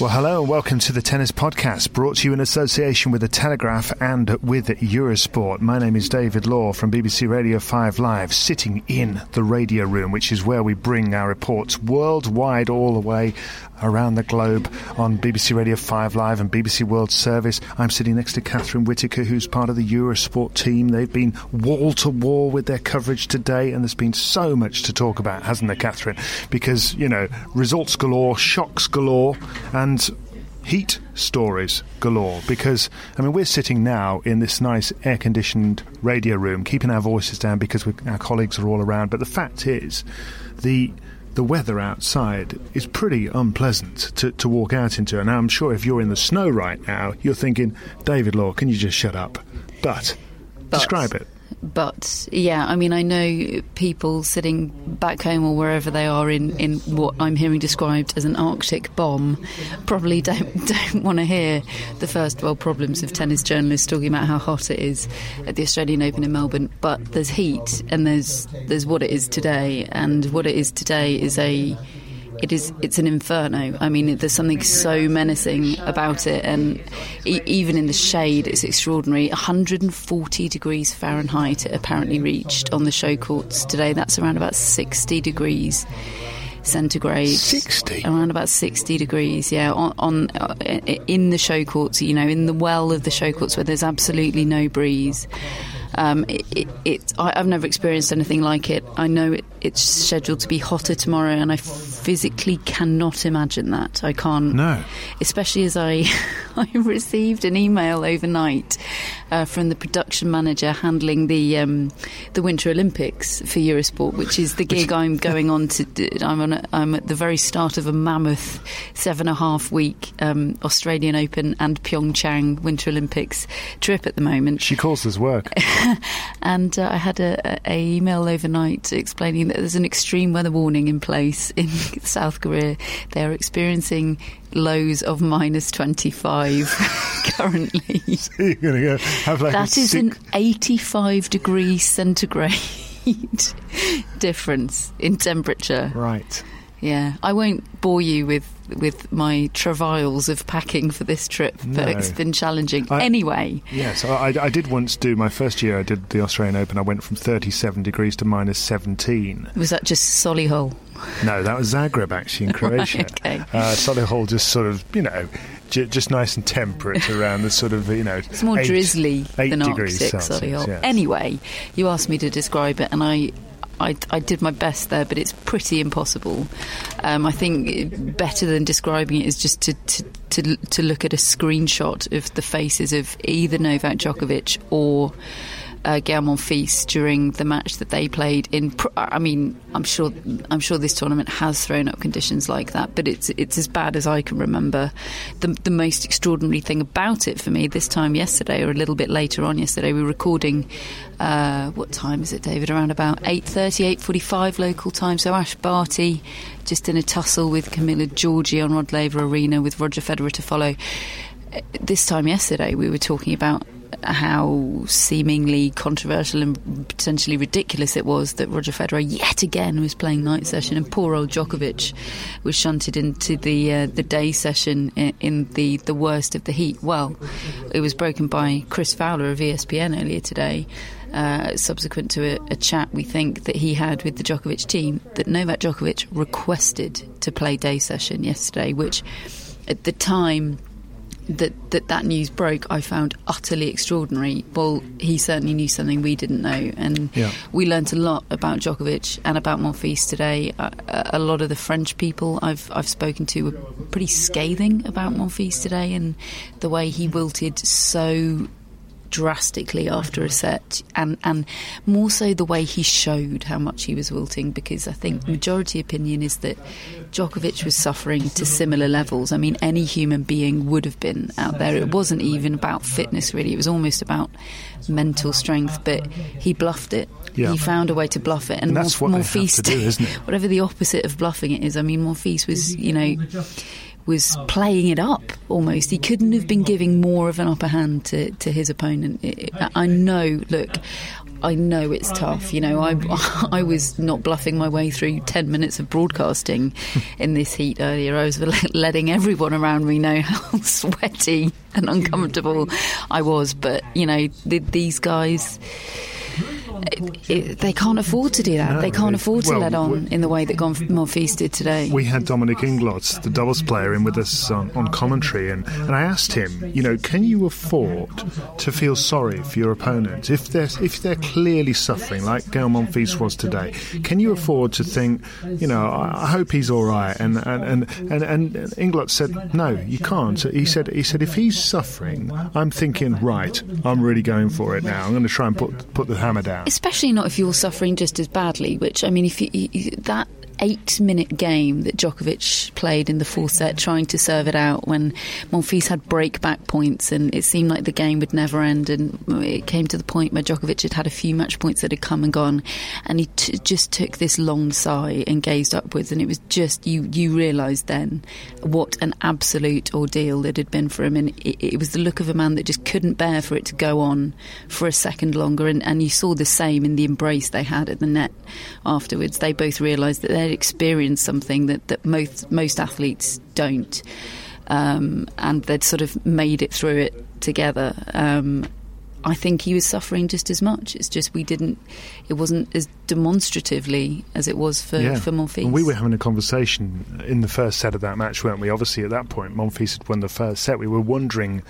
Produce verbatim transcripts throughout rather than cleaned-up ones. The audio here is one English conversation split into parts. Well, hello and welcome to the Tennis Podcast, brought to you in association with the Telegraph and with Eurosport. My name is David Law from B B C Radio five Live, sitting in the radio room, which is where we bring our reports worldwide, all the way around the globe on B B C Radio five Live and B B C World Service. I'm sitting next to Catherine Whittaker, who's part of the Eurosport team. They've been wall to wall with their coverage today, and there's been so much to talk about, hasn't there, Catherine? Because, you know, results galore, shocks galore, and And heat stories galore, because, I mean, we're sitting now in this nice air-conditioned radio room, keeping our voices down because we, our colleagues are all around. But the fact is, the the weather outside is pretty unpleasant to, to walk out into. And I'm sure if you're in the snow right now, you're thinking, David Law, can you just shut up? But, but describe it. But, yeah, I mean, I know people sitting back home or wherever they are in, in what I'm hearing described as an Arctic bomb probably don't don't want to hear the first world problems of tennis journalists talking about how hot it is at the Australian Open in Melbourne. But there's heat and there's there's what it is today. And what it is today is a... It is, it's an inferno. I mean, there's something so menacing about it, and e- even in the shade, it's extraordinary. one hundred forty degrees Fahrenheit it apparently reached on the show courts today. That's around about sixty degrees centigrade. sixty? Around about sixty degrees, yeah, on, on uh, in the show courts, you know, in the well of the show courts where there's absolutely no breeze. Um, it, it, it, I, I've never experienced anything like it. I know it, it's scheduled to be hotter tomorrow, and I physically cannot imagine that. I can't. No. Especially as I, I received an email overnight uh, from the production manager handling the um, the Winter Olympics for Eurosport, which is the gig I'm going on to. Do. I'm on. A, I'm at the very start of a mammoth seven and a half week um, Australian Open and Pyeongchang Winter Olympics trip at the moment. She calls this work. And uh, I had a, a email overnight explaining that there's an extreme weather warning in place in South Korea. They are experiencing lows of minus twenty-five currently. So you're going to go have like that a is sick... an eighty-five degree centigrade difference in temperature. Right. Yeah, I won't bore you with, with my travails of packing for this trip, but no. It's been challenging. I, anyway. Yes, I, I did once do, my first year I did the Australian Open, I went from thirty-seven degrees to minus seventeen. Was that just Solihull? No, that was Zagreb, actually, in Croatia. Right, okay. uh, Solihull just sort of, you know, j- just nice and temperate around the sort of, you know... It's more eight, drizzly eight than Arctic, Solihull. Yes. Anyway, you asked me to describe it, and I... I, I did my best there, but it's pretty impossible. Um, I think better than describing it is just to, to, to, to look at a screenshot of the faces of either Novak Djokovic or uh, Gaël Monfils during the match that they played in. Pro- I mean, I'm sure I'm sure this tournament has thrown up conditions like that, but it's it's as bad as I can remember. The, the most extraordinary thing about it for me this time yesterday, or a little bit later on yesterday, we were recording. Uh, what time is it, David? Around about eight thirty, eight forty-five local time. So Ash Barty just in a tussle with Camilla Giorgi on Rod Laver Arena with Roger Federer to follow. This time yesterday we were talking about how seemingly controversial and potentially ridiculous it was that Roger Federer yet again was playing night session, and poor old Djokovic was shunted into the uh, the day session in, in the, the worst of the heat. Well, it was broken by Chris Fowler of E S P N earlier today, Uh, subsequent to a, a chat we think that he had with the Djokovic team, that Novak Djokovic requested to play day session yesterday, which at the time that that, that news broke, I found utterly extraordinary. Well, he certainly knew something we didn't know, and yeah. we learnt a lot about Djokovic and about Monfils today. A, a lot of the French people I've I've spoken to were pretty scathing about Monfils today, and the way he wilted so drastically after a set, and, and more so the way he showed how much he was wilting, because I think majority opinion is that Djokovic was suffering to similar levels. I mean, any human being would have been out there. It wasn't even about fitness, really. It was almost about mental strength, but he bluffed it. Yeah. He found a way to bluff it. And, and that's Mor- what Monfils, they have to do, isn't it? Whatever the opposite of bluffing it is. I mean, Monfils was, you know... was playing it up almost. He couldn't have been giving more of an upper hand to, to his opponent. It, I know, look, I know it's tough. You know, I, I was not bluffing my way through ten minutes of broadcasting in this heat earlier. I was letting everyone around me know how sweaty and uncomfortable I was. But, you know, these guys... It, it, they can't afford to do that. No, they can't afford to well, let on in the way that Monfils did today. We had Dominic Inglotts, the doubles player, in with us on, on commentary, and, and I asked him, you know, can you afford to feel sorry for your opponent if they're if they're clearly suffering like Gaël Monfils was today? Can you afford to think, you know, I hope he's all right? And and and and, and Inglotts said, no, you can't. He said he said if he's suffering, I'm thinking, right, I'm really going for it now. I'm going to try and put put the hammer down. Especially not if you're suffering just as badly, which, I mean, if you, you, that eight-minute game that Djokovic played in the fourth set, trying to serve it out when Monfils had break-back points and it seemed like the game would never end, and it came to the point where Djokovic had had a few match points that had come and gone, and he t- just took this long sigh and gazed upwards, and it was just, you you realised then what an absolute ordeal it had been for him, and it, it was the look of a man that just couldn't bear for it to go on for a second longer, and, and you saw the same in the embrace they had at the net afterwards. They both realised that they experience something that, that most most athletes don't, um, and they'd sort of made it through it together. Um, I think he was suffering just as much. It's just we didn't, it wasn't as demonstratively as it was for, yeah. for Monfils. And we were having a conversation in the first set of that match, weren't we? Obviously at that point Monfils had won the first set. We were wondering,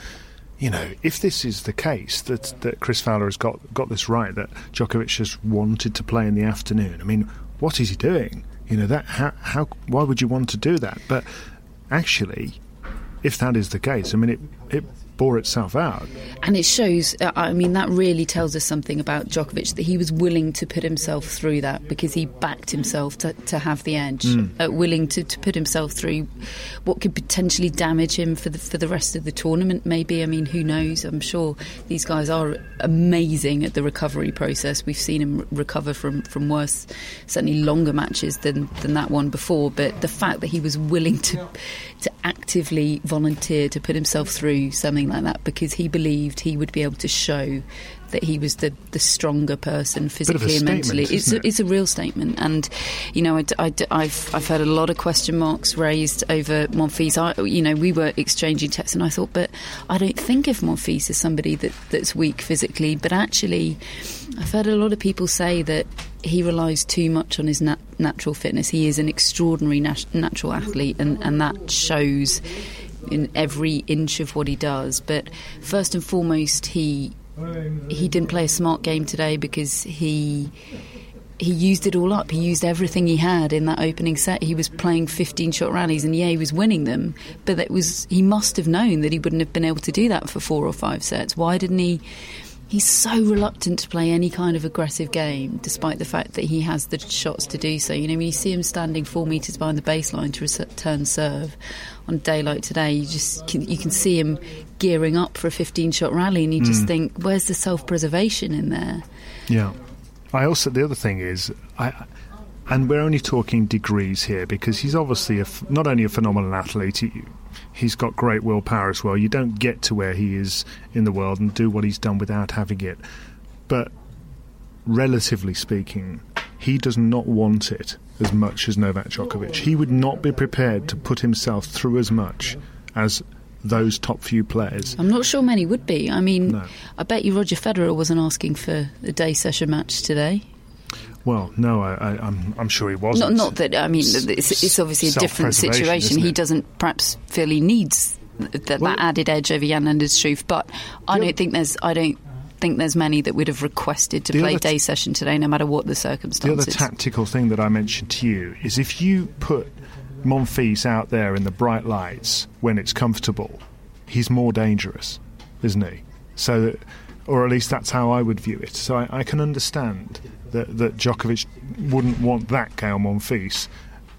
you know, if this is the case, that, that Chris Fowler has got, got this right, that Djokovic has wanted to play in the afternoon. I mean, what is he doing? You know, that how, how why would you want to do that? But actually, if that is the case, I mean, it it bore itself out. And it shows, I mean, that really tells us something about Djokovic, that he was willing to put himself through that because he backed himself to, to have the edge, mm. uh, willing to, to put himself through what could potentially damage him for the, for the rest of the tournament, maybe. I mean, who knows? I'm sure these guys are amazing at the recovery process. We've seen him recover from, from worse, certainly longer matches than, than that one before, but the fact that he was willing to to actively volunteer to put himself through something like that, because he believed he would be able to show that he was the, the stronger person physically and mentally. It's a, it? it's a real statement, and you know, I, I, I've I've heard a lot of question marks raised over Monfils. I, you know, we were exchanging texts, and I thought, but I don't think of Monfils as somebody that, that's weak physically. But actually, I've heard a lot of people say that he relies too much on his nat- natural fitness. He is an extraordinary nat- natural athlete, and, and that shows in every inch of what he does. But first and foremost, he he didn't play a smart game today because he he used it all up. He used everything he had in that opening set. He was playing fifteen-shot rallies, and yeah, he was winning them, but that was he must have known that he wouldn't have been able to do that for four or five sets. Why didn't he... He's so reluctant to play any kind of aggressive game, despite the fact that he has the shots to do so. You know, when you see him standing four metres behind the baseline to return serve on a day like today, you just can, you can see him gearing up for a fifteen-shot rally, and you just mm. think, where's the self-preservation in there? Yeah. I also, the other thing is, I, and we're only talking degrees here, because he's obviously a, not only a phenomenal athlete, he, he's got great willpower as well. You don't get to where he is in the world and do what he's done without having it. But relatively speaking, he does not want it as much as Novak Djokovic. He would not be prepared to put himself through as much as those top few players. I'm not sure many would be. I mean, no. I bet you Roger Federer wasn't asking for a day session match today. Well, no, I, I, I'm, I'm sure he wasn't. Not, not that, I mean, it's, it's obviously a different situation. He doesn't perhaps feel he needs that, well, that added edge over Jan Landers-Struff, but I yeah. don't think there's... I don't. think there's many that would have requested to the play t- day session today, no matter what the circumstances. The other tactical thing that I mentioned to you is if you put Monfils out there in the bright lights when it's comfortable, he's more dangerous, isn't he? So that, or at least that's how I would view it. So I, I can understand that, that Djokovic wouldn't want that Gael Monfils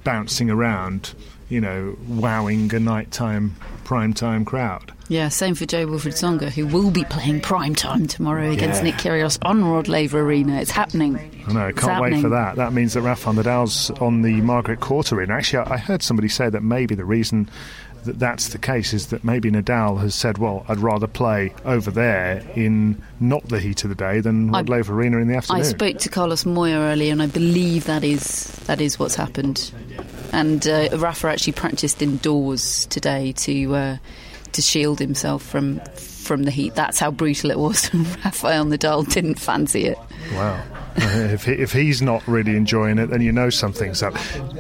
bouncing around, you know, wowing a nighttime primetime crowd. Yeah, same for Joe Wilfried-Tsonga, who will be playing prime time tomorrow against yeah. Nick Kyrgios on Rod Laver Arena. It's happening. I know, can't happening. wait for that. That means that Rafael Nadal's on the Margaret Court Arena. Actually, I heard somebody say that maybe the reason that that's the case is that maybe Nadal has said, well, I'd rather play over there in not the heat of the day than Rod Laver Arena in the afternoon. I spoke to Carlos Moya earlier, and I believe that is that is what's happened. And uh, Rafa actually practised indoors today to... Uh, to shield himself from from the heat. That's how brutal it was. Rafael Nadal didn't fancy it. Wow. if, he, if he's not really enjoying it, then you know something's up.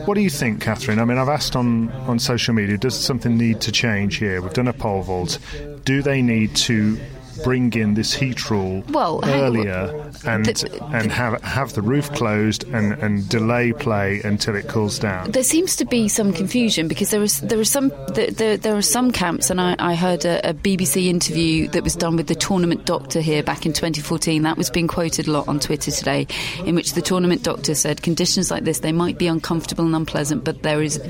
What do you think, Catherine? I mean, I've asked on, on social media, does something need to change here? We've done a pole vault. Do they need to bring in this heat rule well, earlier hang, and the, and have have the roof closed and, and delay play until it cools down? There seems to be some confusion because there is there are some there there are some camps, and I, I heard a, a B B C interview that was done with the tournament doctor here back in twenty fourteen that was being quoted a lot on Twitter today, in which the tournament doctor said conditions like this, they might be uncomfortable and unpleasant, but there is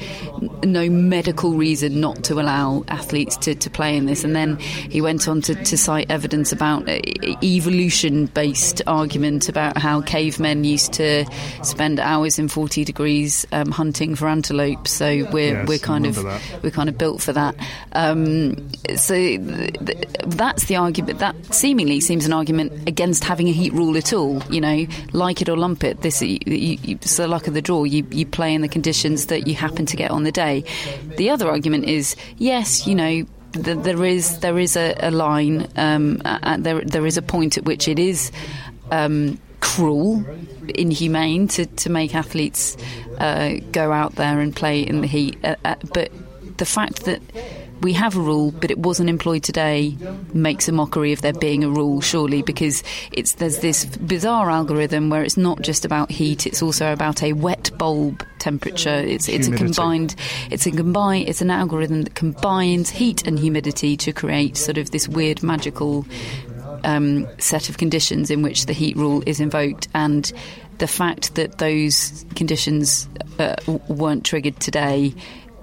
no medical reason not to allow athletes to, to play in this. And then he went on to, to cite evidence about evolution-based argument about how cavemen used to spend hours in forty degrees um, hunting for antelope. So we're yes, we're kind of that. we're kind of built for that. Um, so th- th- that's the argument. That seemingly seems an argument against having a heat rule at all. You know, like it or lump it. This you, you, it's the luck of the draw. You you play in the conditions that you happen to get on the day. The other argument is yes, you know. There is there is a, a line. Um, uh, there there is a point at which it is um, cruel, inhumane to, to make athletes uh, go out there and play in the heat. Uh, uh, but the fact that we have a rule, but it wasn't employed today, makes a mockery of there being a rule, surely, because it's there's this bizarre algorithm where it's not just about heat; it's also about a wet bulb temperature. It's humidity. it's a combined, it's a combine, it's an algorithm that combines heat and humidity to create sort of this weird magical um, set of conditions in which the heat rule is invoked. And the fact that those conditions uh, weren't triggered today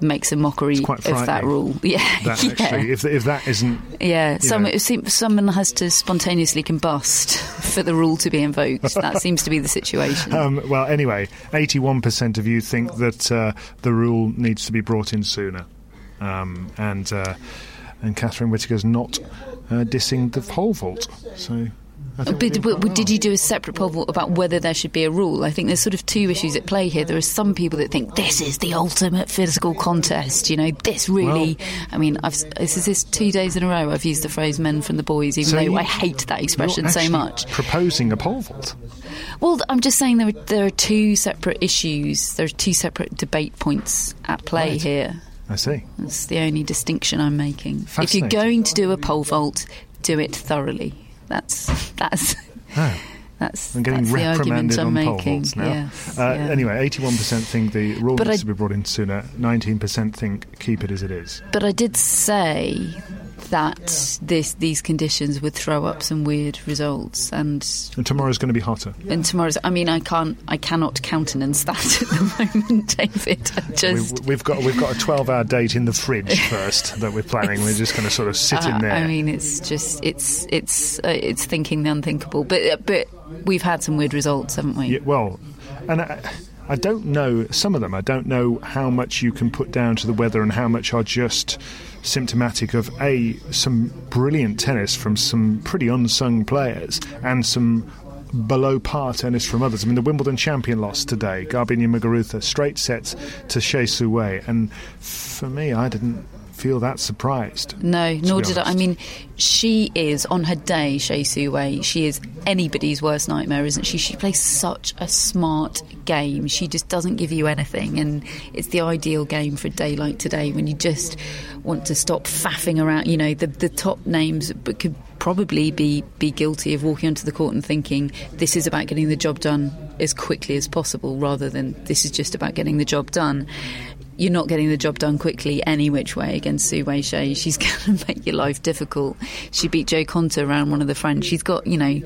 makes a mockery of that rule. Yeah, that yeah. Actually, if, if that isn't... Yeah, some, it seems, someone has to spontaneously combust for the rule to be invoked. That seems to be the situation. Um, well, anyway, eighty-one percent of you think that uh, the rule needs to be brought in sooner. Um, and uh, and Catherine Whittaker's not uh, dissing the pole vault, so... But, but did you do a separate poll vault about whether there should be a rule? I think there's sort of two issues at play here. There are some people that think this is the ultimate physical contest. You know, this really... Well, I mean, I've, this is this two days in a row I've used the phrase men from the boys, even so though you, I hate that expression so much. Proposing a poll vault? Well, I'm just saying there are, there are two separate issues. There are two separate debate points at play right. here. I see. That's the only distinction I'm making. If you're going to do a poll vault, do it thoroughly. That's that's oh. that's. I'm getting that's reprimanded I'm on making. Pole vaults now. Yes, uh, yeah. Anyway, eighty-one percent think the rule needs I, to be brought in sooner. Nineteen percent think keep it as it is. But I did say that this these conditions would throw up some weird results, and and tomorrow's going to be hotter. And tomorrow's. I mean, I can't. I cannot countenance that at the moment, David. I just we've, we've got we've got a twelve-hour date in the fridge first that we're planning. We're just going to sort of sit uh, in there. I mean, it's just it's it's uh, it's thinking the unthinkable. But uh, but we've had some weird results, haven't we? Yeah, well, and. I, I don't know, some of them, I don't know how much you can put down to the weather and how much are just symptomatic of, A, some brilliant tennis from some pretty unsung players and some below-par tennis from others. I mean, the Wimbledon champion lost today, Garbine Muguruza, straight sets to Shea Suwei. And for me, I didn't feel that surprised. No, nor did I. I mean, she is, on her day, Shea Suwei, she is anybody's worst nightmare, isn't she? She plays such a smart game. She just doesn't give you anything, and it's the ideal game for a day like today when you just want to stop faffing around. You know, the, the top names could probably be, be guilty of walking onto the court and thinking this is about getting the job done as quickly as possible rather than this is just about getting the job done. You're not getting the job done quickly any which way against Suwei Shea. She's going to make your life difficult. She beat Jo Konta around one of the French. She's got, you know,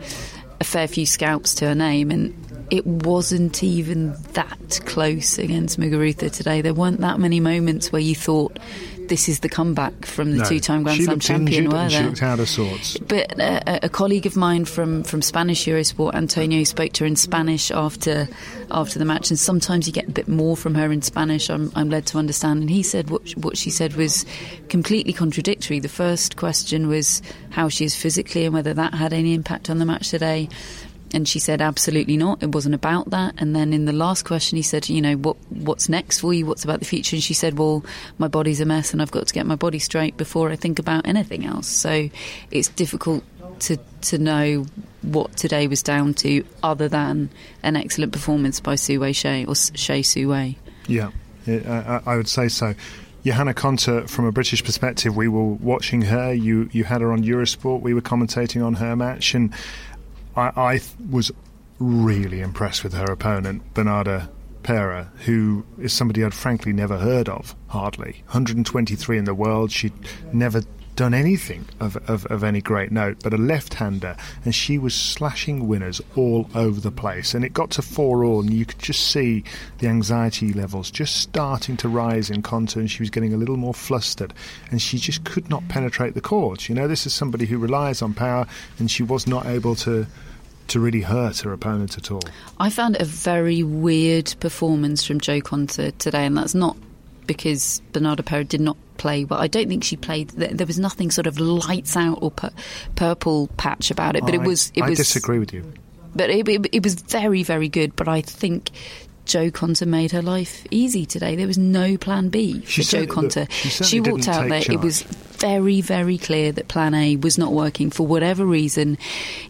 a fair few scalps to her name, and it wasn't even that close against Muguruza today. There weren't that many moments where you thought this is the comeback from the no, two-time Grand Slam champion, injured, were there? She looked out of sorts. But a, a colleague of mine from, from Spanish Eurosport, Antonio, spoke to her in Spanish after after the match, and sometimes you get a bit more from her in Spanish, I'm, I'm led to understand, and he said what what she said was completely contradictory. The first question was how she is physically and whether that had any impact on the match today. And she said, absolutely not. It wasn't about that. And then in the last question, he said, you know, what what's next for you? What's about the future? And she said, well, my body's a mess and I've got to get my body straight before I think about anything else. So it's difficult to to know what today was down to other than an excellent performance by Suwei Shea or Shea Suwei. Yeah, I, I would say so. Johanna Konta, from a British perspective, we were watching her. You, you had her on Eurosport. We were commentating on her match, and I, I was really impressed with her opponent, Bernarda Pera, who is somebody I'd frankly never heard of, hardly. one hundred twenty-three in the world. She'd never done anything of, of, of any great note, but a left-hander, and she was slashing winners all over the place. And it got to four all, and you could just see the anxiety levels just starting to rise in Konta, and she was getting a little more flustered, and she just could not penetrate the court. You know, this is somebody who relies on power, and she was not able to to really hurt her opponent at all. I found a very weird performance from Jo Konta today, and that's not because Bernarda Pera did not play well. I don't think she played. There was nothing sort of lights out or pu- purple patch about it. But I, it was. It I was, disagree with you. But it, it, it was very, very good. But I think Jo Konta made her life easy today. There was no plan B for Jo Konta. She, she walked out there. Charge. It was very, very clear that plan A was not working for whatever reason.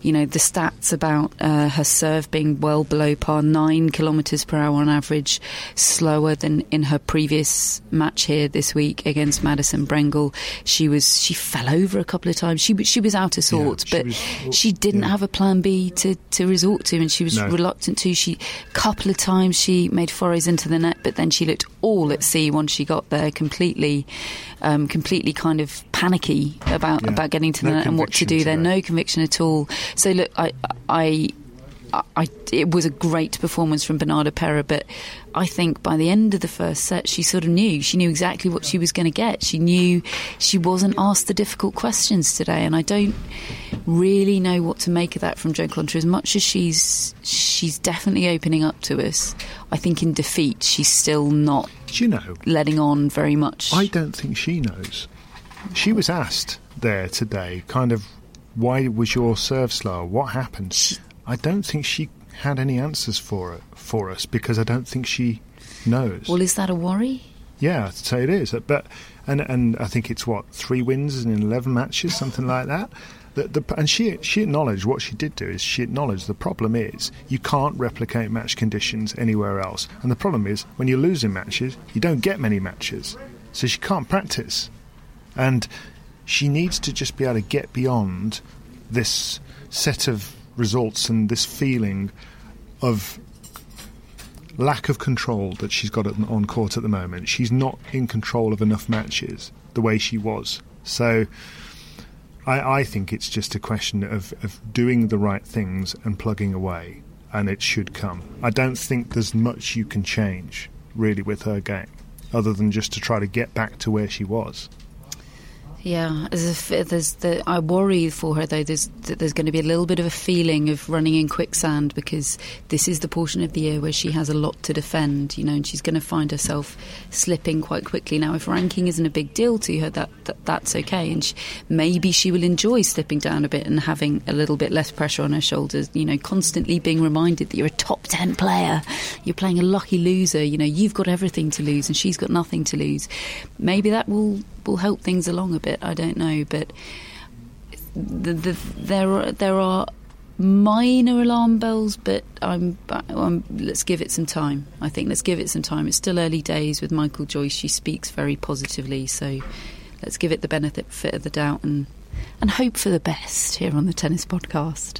You know, the stats about uh, her serve being well below par, nine kilometres per hour on average, slower than in her previous match here this week against Madison Brengel. She was she fell over a couple of times. She she was out of sorts, yeah, she but was, she didn't yeah. have a plan B to, to resort to, and she was no. reluctant to. She a couple of times. She She made forays into the net, but then she looked all at sea once she got there, completely, um, completely kind of panicky about, yeah. about getting to the no net and what to do there. That. No conviction at all. So look, I, I, I, it was a great performance from Bernarda Pera, but I think by the end of the first set, she sort of knew. She knew exactly what she was going to get. She knew she wasn't asked the difficult questions today, and I don't really know what to make of that from Jo Konta. As much as she's she's definitely opening up to us, I think in defeat she's still not Do you know, letting on very much. I don't think she knows. She was asked there today, kind of, why was your serve slow? What happened? She, I don't think she had any answers for it for us because I don't think she knows. Well, is that a worry? Yeah, I'd say it is. But and and I think it's what three wins in eleven matches, something like that. The, the, and she she acknowledged what she did do is she acknowledged the problem is you can't replicate match conditions anywhere else, and the problem is when you're losing matches, you don't get many matches, so she can't practice, and she needs to just be able to get beyond this set of results and this feeling of lack of control that she's got on court at the moment. She's not in control of enough matches the way she was. So I, I think it's just a question of, of doing the right things and plugging away, and it should come. I don't think there's much you can change, really, with her game, other than just to try to get back to where she was. Yeah, as if there's the, I worry for her though. There's there's going to be a little bit of a feeling of running in quicksand, because this is the portion of the year where she has a lot to defend, you know, and she's going to find herself slipping quite quickly. Now, if ranking isn't a big deal to her, that, that that's okay, and she, maybe she will enjoy slipping down a bit and having a little bit less pressure on her shoulders. You know, constantly being reminded that you're a top ten player, you're playing a lucky loser. You know, you've got everything to lose, and she's got nothing to lose. Maybe that will. will help things along a bit, I don't know, but the, the, there are there are minor alarm bells, but I'm, I'm let's give it some time. I think let's give it some time. It's still early days with Michael Joyce. She speaks very positively, so let's give it the benefit of the doubt and and hope for the best here on the Tennis Podcast.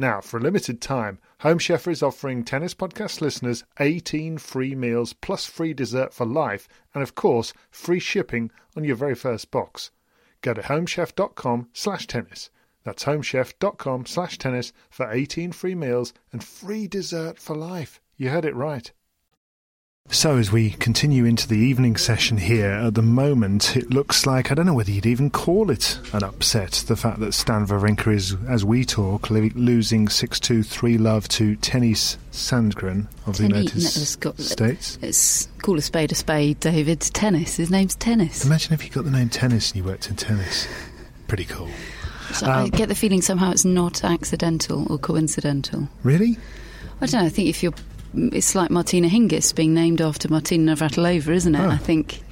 Now, for a limited time, Home Chef is offering Tennis Podcast listeners eighteen free meals plus free dessert for life and, of course, free shipping on your very first box. Go to homechef.com slash tennis. That's homechef.com slash tennis for eighteen free meals and free dessert for life. You heard it right. So as we continue into the evening session here, at the moment it looks like, I don't know whether you'd even call it an upset, the fact that Stan Wawrinka is, as we talk, li- losing six two, three love to Tennis Sandgren of the United no, States. It's call a spade a spade, David. Tennis. His name's Tennis. Imagine if you got the name Tennis and you worked in tennis. Pretty cool. So um, I get the feeling somehow it's not accidental or coincidental. Really? I don't know. I think if you're... It's like Martina Hingis being named after Martina Navratilova, isn't it? Oh. I think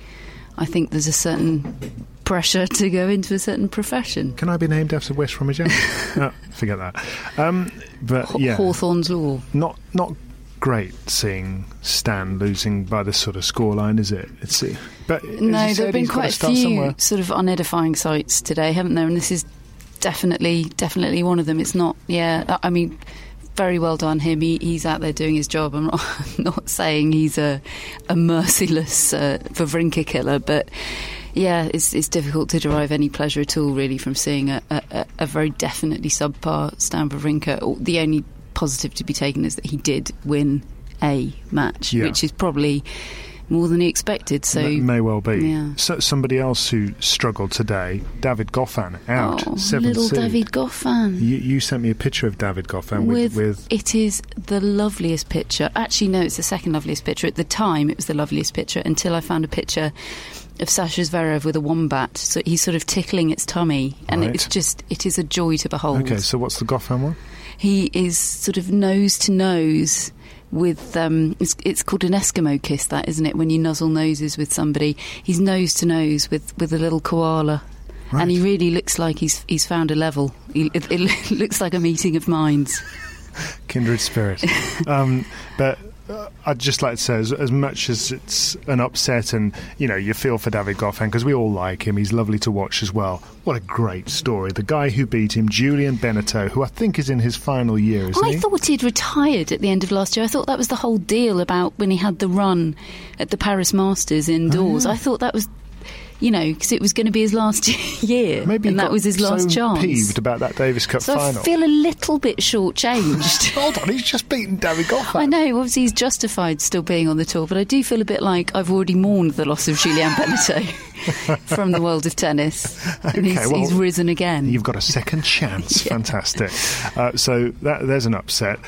I think there's a certain pressure to go into a certain profession. Can I be named after West Bromwich Albion? No, forget that. Um, but Haw- yeah, Hawthorne's Law. Not not great seeing Stan losing by this sort of scoreline, is it? It's, but no, there have been quite a few somewhere. sort of unedifying sights today, haven't there? And this is definitely definitely one of them. It's not. Yeah, I mean. Very well done him. He, he's out there doing his job. I'm not, I'm not saying he's a, a merciless uh, Wawrinka killer, but yeah, it's, it's difficult to derive any pleasure at all, really, from seeing a, a, a very definitely subpar Stan Wawrinka. The only positive to be taken is that he did win a match, yeah. Which is probably more than he expected. So it may well be. Yeah. So, somebody else who struggled today, David Goffin, out. Oh, little David Goffin. You, you sent me a picture of David Goffin. With, with... It is the loveliest picture. Actually, no, it's the second loveliest picture. At the time, it was the loveliest picture until I found a picture of Sasha Zverev with a wombat. So he's sort of tickling its tummy. And right. it's just, it is a joy to behold. Okay, so what's the Goffin one? He is sort of nose to nose with um it's, it's called an Eskimo kiss, that, isn't it, when you nuzzle noses with somebody. He's nose to nose with with a little koala, right. And he really looks like he's he's found a level. He, it, it looks like a meeting of minds. Kindred spirit. um but uh, I'd just like to say, as, as much as it's an upset and, you know, you feel for David Goffin, because we all like him, he's lovely to watch as well. What a great story. The guy who beat him, Julian Beneteau, who I think is in his final year, isn't I he? I thought he'd retired at the end of last year. I thought that was the whole deal about when he had the run at the Paris Masters indoors. Oh, yeah. I thought that was... You know, because it was going to be his last year, maybe, and that was his last so chance. Peeved about that Davis Cup so final. I feel a little bit shortchanged. Hold on, he's just beaten David Goffin. I know, obviously he's justified still being on the tour, but I do feel a bit like I've already mourned the loss of Julian Beneteau from the world of tennis, and okay, he's, well, he's risen again. You've got a second chance. Yeah. Fantastic. Uh, so that, there's an upset.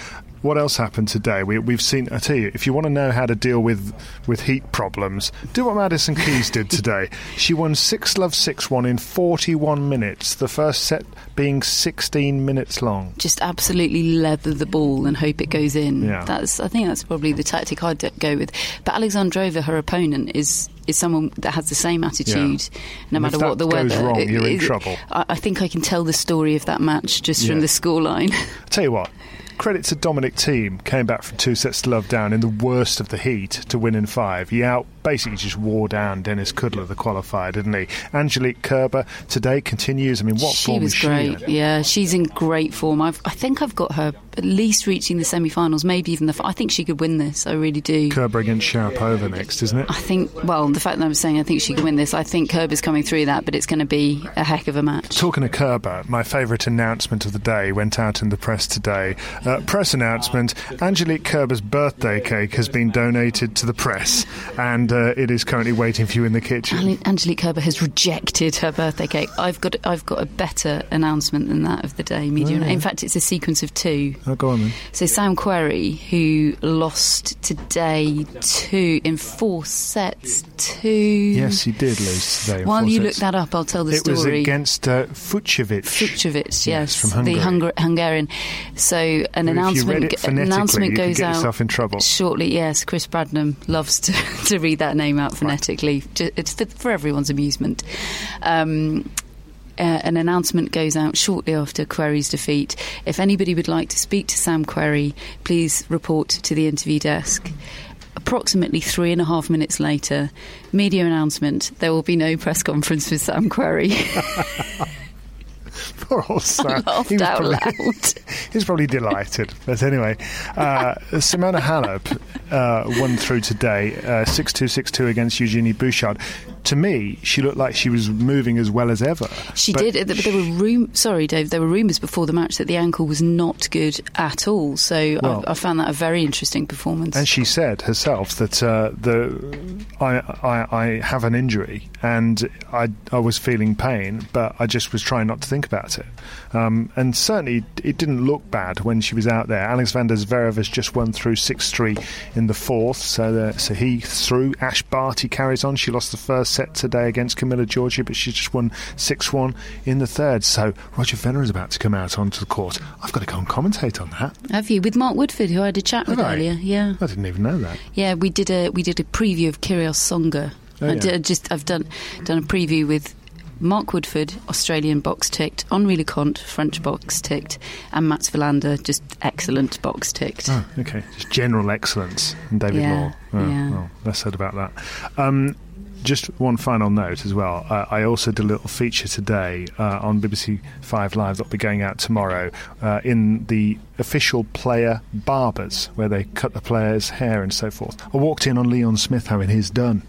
What else happened today? We, we've seen, I tell you, if you want to know how to deal with, with heat problems, do what Madison Keys did today. She won six love, six one in forty-one minutes, the first set being sixteen minutes long. Just absolutely leather the ball and hope it goes in. Yeah. That's, I think that's probably the tactic I'd go with. But Alexandrova, her opponent, is... is someone that has the same attitude, yeah. no matter what the weather. If that goes wrong, you're in trouble. I think I can tell the story of that match just yeah. from the scoreline. I'll tell you what, credit to Dominic Thiem, came back from two sets to love down in the worst of the heat to win in five. He out basically just wore down Dennis Kudla, the qualifier, didn't he? Angelique Kerber today continues. I mean, what she form was is great. She in? Yeah, she's in great form. I've, I think I've got her at least reaching the semi-finals, maybe even the... I think she could win this, I really do. Kerber against Sharapova next, isn't it? I think, well... The fact that I'm saying I think she can win this, I think Kerber's coming through that, but it's going to be a heck of a match. Talking of Kerber, my favourite announcement of the day went out in the press today. Uh, press announcement, Angelique Kerber's birthday cake has been donated to the press, and uh, it is currently waiting for you in the kitchen. Angelique Kerber has rejected her birthday cake. I've got I've got a better announcement than that of the day, media. Oh, yeah. In fact, it's a sequence of two. Oh, go on then. So Sam Querrey, who lost today two in four sets... Two. Yes, he did lose today. While you sets. Look that up, I'll tell the it story. It was against uh, Fucovic. Fucovic, yes, yes, from Hungary. The Hungar- Hungarian. So an if announcement, you read it announcement goes you get out yourself in trouble. Shortly. Yes, Chris Bradnam loves to, to read that name out phonetically. Right. It's for, for everyone's amusement. Um, Uh, an announcement goes out shortly after Querrey's defeat. If anybody would like to speak to Sam Querrey, please report to the interview desk. Approximately three and a half minutes later, media announcement, there will be no press conference with Sam Querrey. Poor old Sam. I laughed out probably, loud. He's probably delighted. But anyway, uh, Simona Halep uh, won through today, uh, six two, six two against Eugenie Bouchard. To me, she looked like she was moving as well as ever. She but did. But there were room. Sorry, Dave. There were rumours before the match that the ankle was not good at all. So well, I, I found that a very interesting performance. And she said herself that uh, the I, I I have an injury and I I was feeling pain, but I just was trying not to think about it. Um, and certainly it didn't look bad when she was out there. Alex van der Zverev has just won through six three in the fourth, so the, so he threw. Ash Barty carries on. She lost the first set today against Camilla Giorgi, but she's just won six one in the third. So Roger Federer is about to come out onto the court. I've got to go and commentate on that. Have you? With Mark Woodford, who I had a chat with earlier. Yeah, I didn't even know that. Yeah, we did a we did a preview of Kyrgios Tsonga. Oh, yeah. I did, just I've done done a preview with Mark Woodford, Australian box ticked, Henri Leconte, French box ticked, and Mats Wilander, just excellent box ticked. Oh, okay, just general excellence. And David yeah, Law. Oh, yeah, well, that's said about that. Um, Just one final note as well. Uh, I also did a little feature today uh, on B B C five Live that will be going out tomorrow uh, in the official player barbers, where they cut the player's hair and so forth. I walked in on Leon Smith having his done.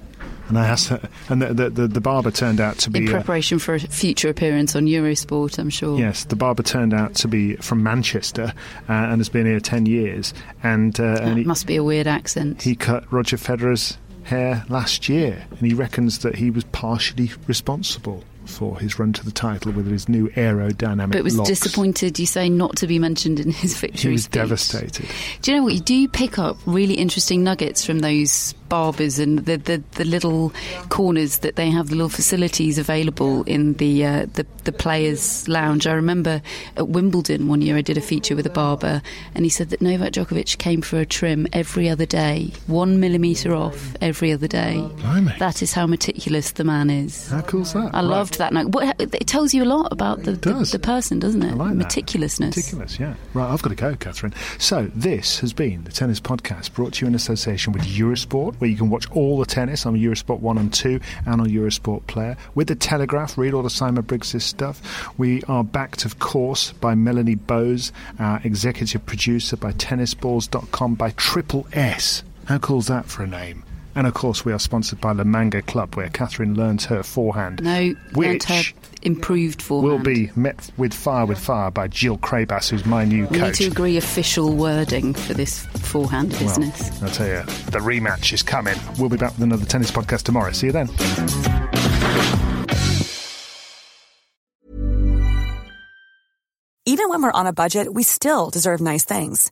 And I asked her, and the, the, the, the barber turned out to be... In preparation uh, for a future appearance on Eurosport, I'm sure. Yes, the barber turned out to be from Manchester uh, and has been here ten years. And, uh, and he, must be a weird accent. He cut Roger Federer's hair last year, and he reckons that he was partially responsible for his run to the title with his new aerodynamic but was locks. Disappointed, you say, not to be mentioned in his victory speech. He was speech. Devastated. Do you know what? You do pick up really interesting nuggets from those barbers and the the, the little corners that they have, the little facilities available in the, uh, the the players' lounge. I remember at Wimbledon one year I did a feature with a barber, and he said that Novak Djokovic came for a trim every other day, one millimetre off every other day. Blimey. That is how meticulous the man is. How cool's that? I right. loved that note. What, it tells you a lot about the, the, the person, doesn't it? I like meticulousness. That. Meticulous, yeah. Right, I've got to go, Catherine. So this has been the Tennis Podcast, brought to you in association with Eurosport, where you can watch all the tennis on Eurosport one and two and on Eurosport Player. With the Telegraph, read all the Simon Briggs' stuff. We are backed, of course, by Melanie Bowes, our executive producer, by tennis balls dot com, by Triple S. How cool is that for a name? And, of course, we are sponsored by the Manga Club, where Catherine learns her forehand. No, learned her improved forehand. Will be met with fire with fire by Jill Crabas, who's my new we coach. We need to agree official wording for this forehand business. Well, I'll tell you, the rematch is coming. We'll be back with another tennis podcast tomorrow. See you then. Even when we're on a budget, we still deserve nice things.